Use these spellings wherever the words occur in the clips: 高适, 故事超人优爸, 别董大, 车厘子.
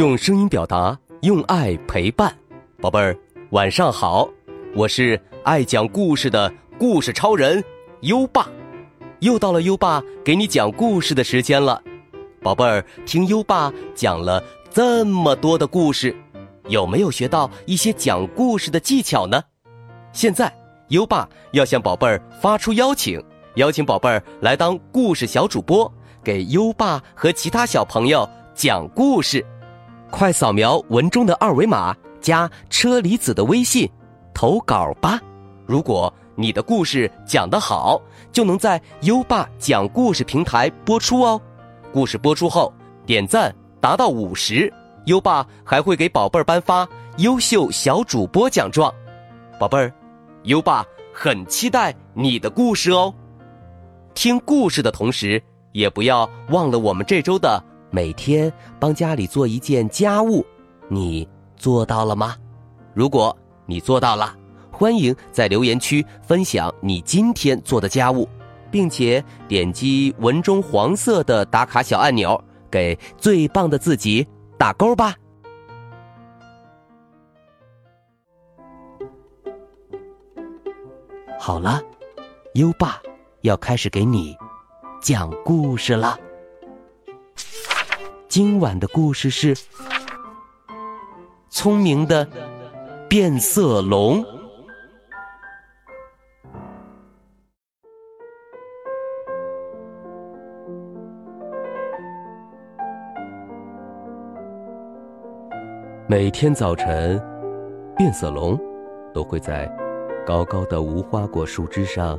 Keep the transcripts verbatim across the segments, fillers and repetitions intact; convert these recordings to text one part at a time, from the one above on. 用声音表达，用爱陪伴。宝贝儿，晚上好，我是爱讲故事的故事超人优爸。又到了优爸给你讲故事的时间了。宝贝儿，听优爸讲了这么多的故事，有没有学到一些讲故事的技巧呢？现在优爸要向宝贝儿发出邀请，邀请宝贝儿来当故事小主播，给优爸和其他小朋友讲故事。快扫描文中的二维码，加车厘子的微信投稿吧。如果你的故事讲得好，就能在优爸讲故事平台播出哦。故事播出后点赞达到五十，优爸还会给宝贝儿颁发优秀小主播奖状。宝贝儿，优爸很期待你的故事哦。听故事的同时，也不要忘了我们这周的每天帮家里做一件家务，你做到了吗？如果你做到了，欢迎在留言区分享你今天做的家务，并且点击文中黄色的打卡小按钮，给最棒的自己打勾吧。好了，优爸要开始给你讲故事了。今晚的故事是聪明的变色龙。每天早晨，变色龙都会在高高的无花果树枝上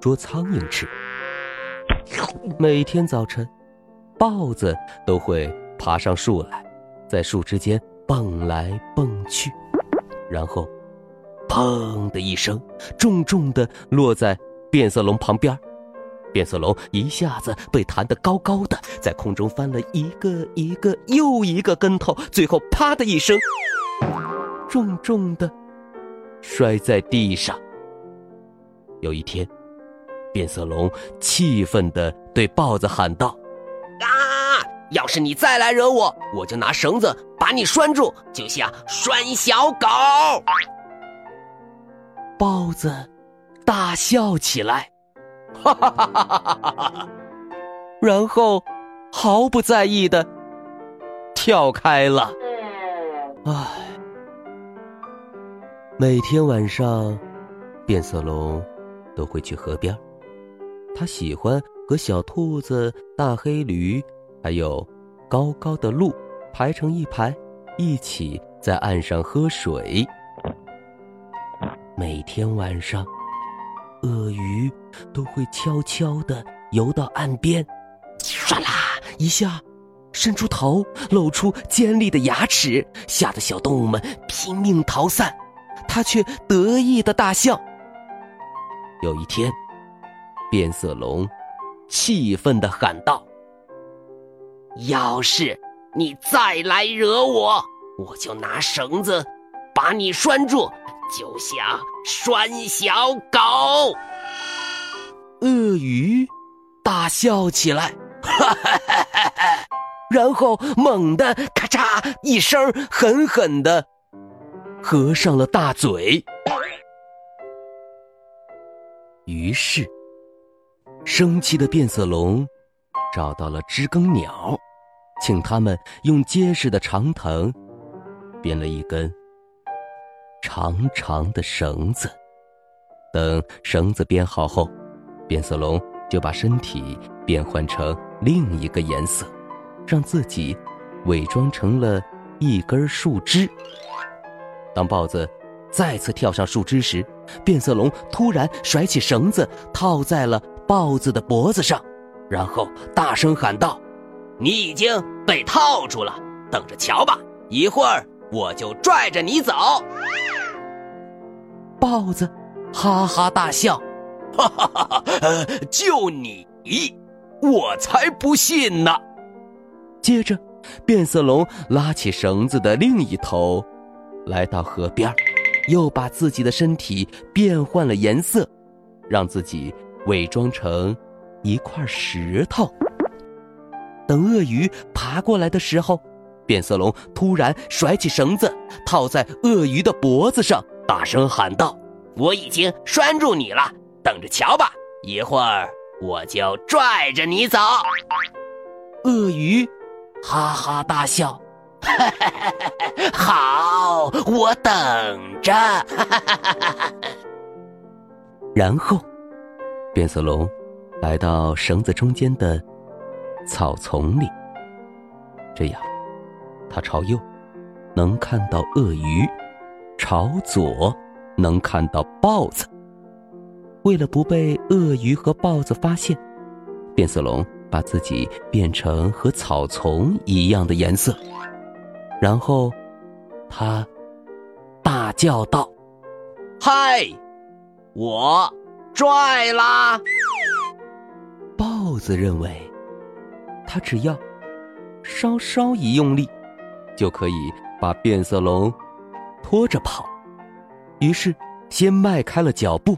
捉苍蝇吃。每天早晨，豹子都会爬上树来，在树枝间蹦来蹦去，然后砰的一声，重重地落在变色龙旁边。变色龙一下子被弹得高高的，在空中翻了一个一个又一个跟头，最后啪的一声，重重地摔在地上。有一天，变色龙气愤地对豹子喊道：啊！要是你再来惹我，我就拿绳子把你拴住，就像拴小狗。豹子大笑起来，哈哈哈哈哈哈！然后毫不在意的跳开了。唉，每天晚上，变色龙都会去河边，他喜欢和小兔子、大黑驴还有高高的鹿排成一排，一起在岸上喝水。每天晚上，鳄鱼都会悄悄地游到岸边，唰啦一下伸出头，露出尖利的牙齿，吓得小动物们拼命逃散，它却得意地大笑。有一天，变色龙气愤地喊道：要是你再来惹我，我就拿绳子把你拴住，就像拴小狗。鳄鱼大笑起来，哈哈哈哈，然后猛地咔嚓一声，狠狠地合上了大嘴。于是生气的变色龙找到了知更鸟，请他们用结实的长藤编了一根长长的绳子。等绳子编好后，变色龙就把身体变换成另一个颜色，让自己伪装成了一根树枝。当豹子再次跳上树枝时，变色龙突然甩起绳子套在了豹子的脖子上，然后大声喊道：你已经被套住了，等着瞧吧，一会儿我就拽着你走。豹子哈哈大笑，哈哈哈哈，就你，我才不信呢。接着变色龙拉起绳子的另一头，来到河边，又把自己的身体变换了颜色，让自己伪装成一块石头。等鳄鱼爬过来的时候，变色龙突然甩起绳子套在鳄鱼的脖子上，大声喊道：我已经拴住你了，等着瞧吧，一会儿我就拽着你走。鳄鱼哈哈大笑，哈哈哈哈，好，我等着，哈哈哈哈。然后变色龙来到绳子中间的草丛里，这样它朝右能看到鳄鱼，朝左能看到豹子。为了不被鳄鱼和豹子发现，变色龙把自己变成和草丛一样的颜色，然后它大叫道：嗨，我拽啦！豹子认为它只要稍稍一用力就可以把变色龙拖着跑，于是先迈开了脚步。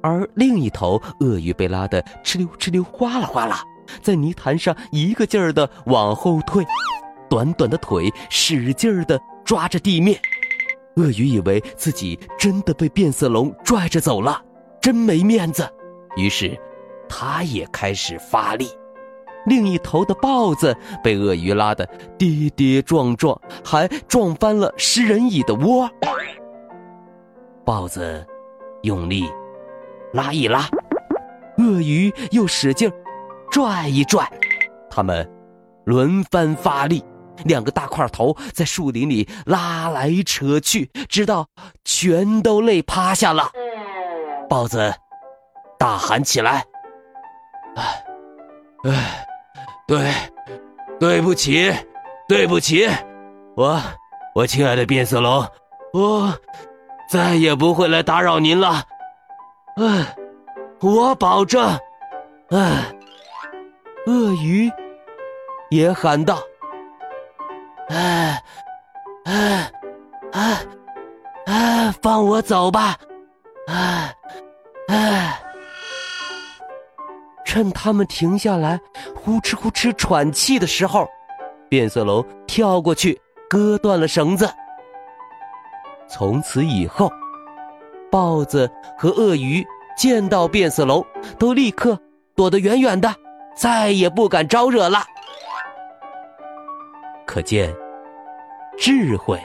而另一头鳄鱼被拉得哧溜哧溜哗啦哗啦，在泥潭上一个劲儿地往后退，短短的腿使劲儿地抓着地面。鳄鱼以为自己真的被变色龙拽着走了，真没面子，于是它也开始发力。另一头的豹子被鳄鱼拉得跌跌撞撞，还撞翻了食人蚁的窝。豹子用力拉一拉，鳄鱼又使劲拽一拽，他们轮番发力，两个大块头在树林里拉来扯去，直到全都累趴下了。豹子大喊起来：唉唉，对对不起对不起，我我亲爱的变色龙，我再也不会来打扰您了，唉，我保证。唉，鳄鱼也喊道：唉唉唉唉，放我走吧，唉唉。趁他们停下来呼哧呼哧喘气的时候，变色龙跳过去割断了绳子。从此以后，豹子和鳄鱼见到变色龙都立刻躲得远远的，再也不敢招惹了。可见智慧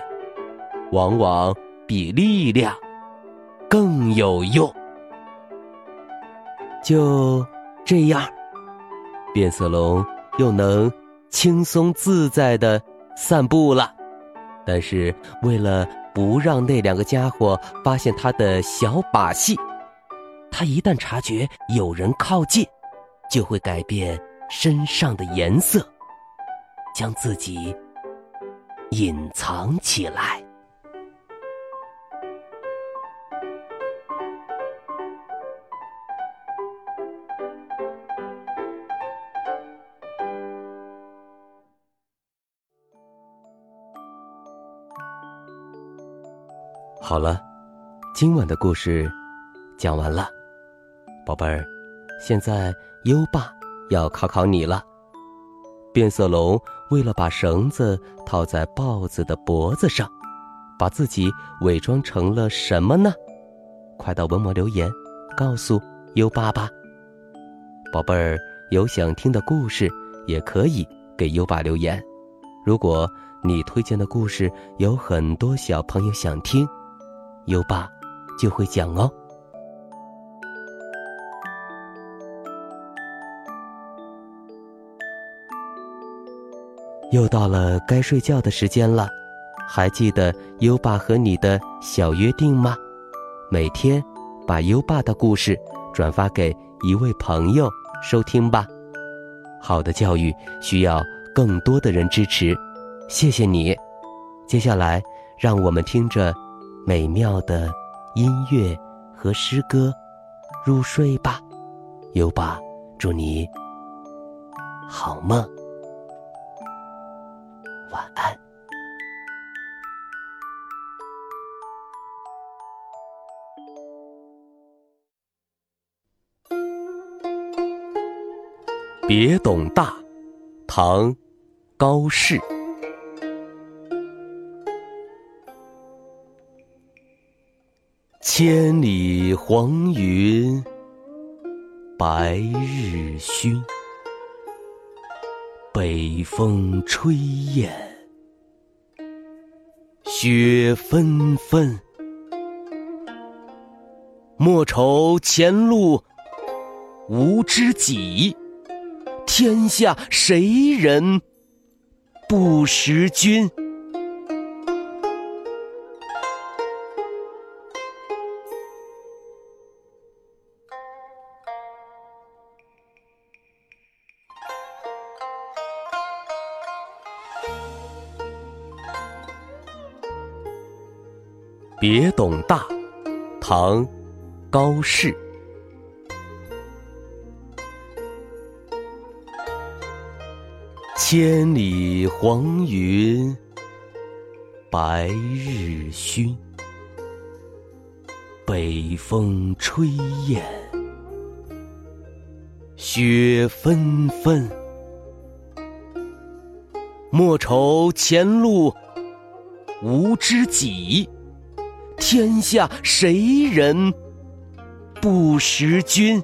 往往比力量更有用。就这样，变色龙又能轻松自在地散步了。但是为了不让那两个家伙发现他的小把戏，他一旦察觉有人靠近，就会改变身上的颜色，将自己隐藏起来。好了，今晚的故事讲完了。宝贝儿，现在优爸要考考你了。变色龙为了把绳子套在豹子的脖子上，把自己伪装成了什么呢？快到文末留言告诉优爸吧。宝贝儿，有想听的故事也可以给优爸留言。如果你推荐的故事有很多小朋友想听，优爸就会讲哦。又到了该睡觉的时间了，还记得优爸和你的小约定吗？每天把优爸的故事转发给一位朋友收听吧。好的教育需要更多的人支持，谢谢你。接下来让我们听着美妙的音乐和诗歌入睡吧。优爸祝你好梦，晚安。别董大，唐·高适。千里黄云白日曛，北风吹雁雪纷纷。莫愁前路无知己，天下谁人不识君。别董大，唐·高适。千里黄云白日曛，北风吹雁雪纷纷。莫愁前路无知己，天下谁人不识君。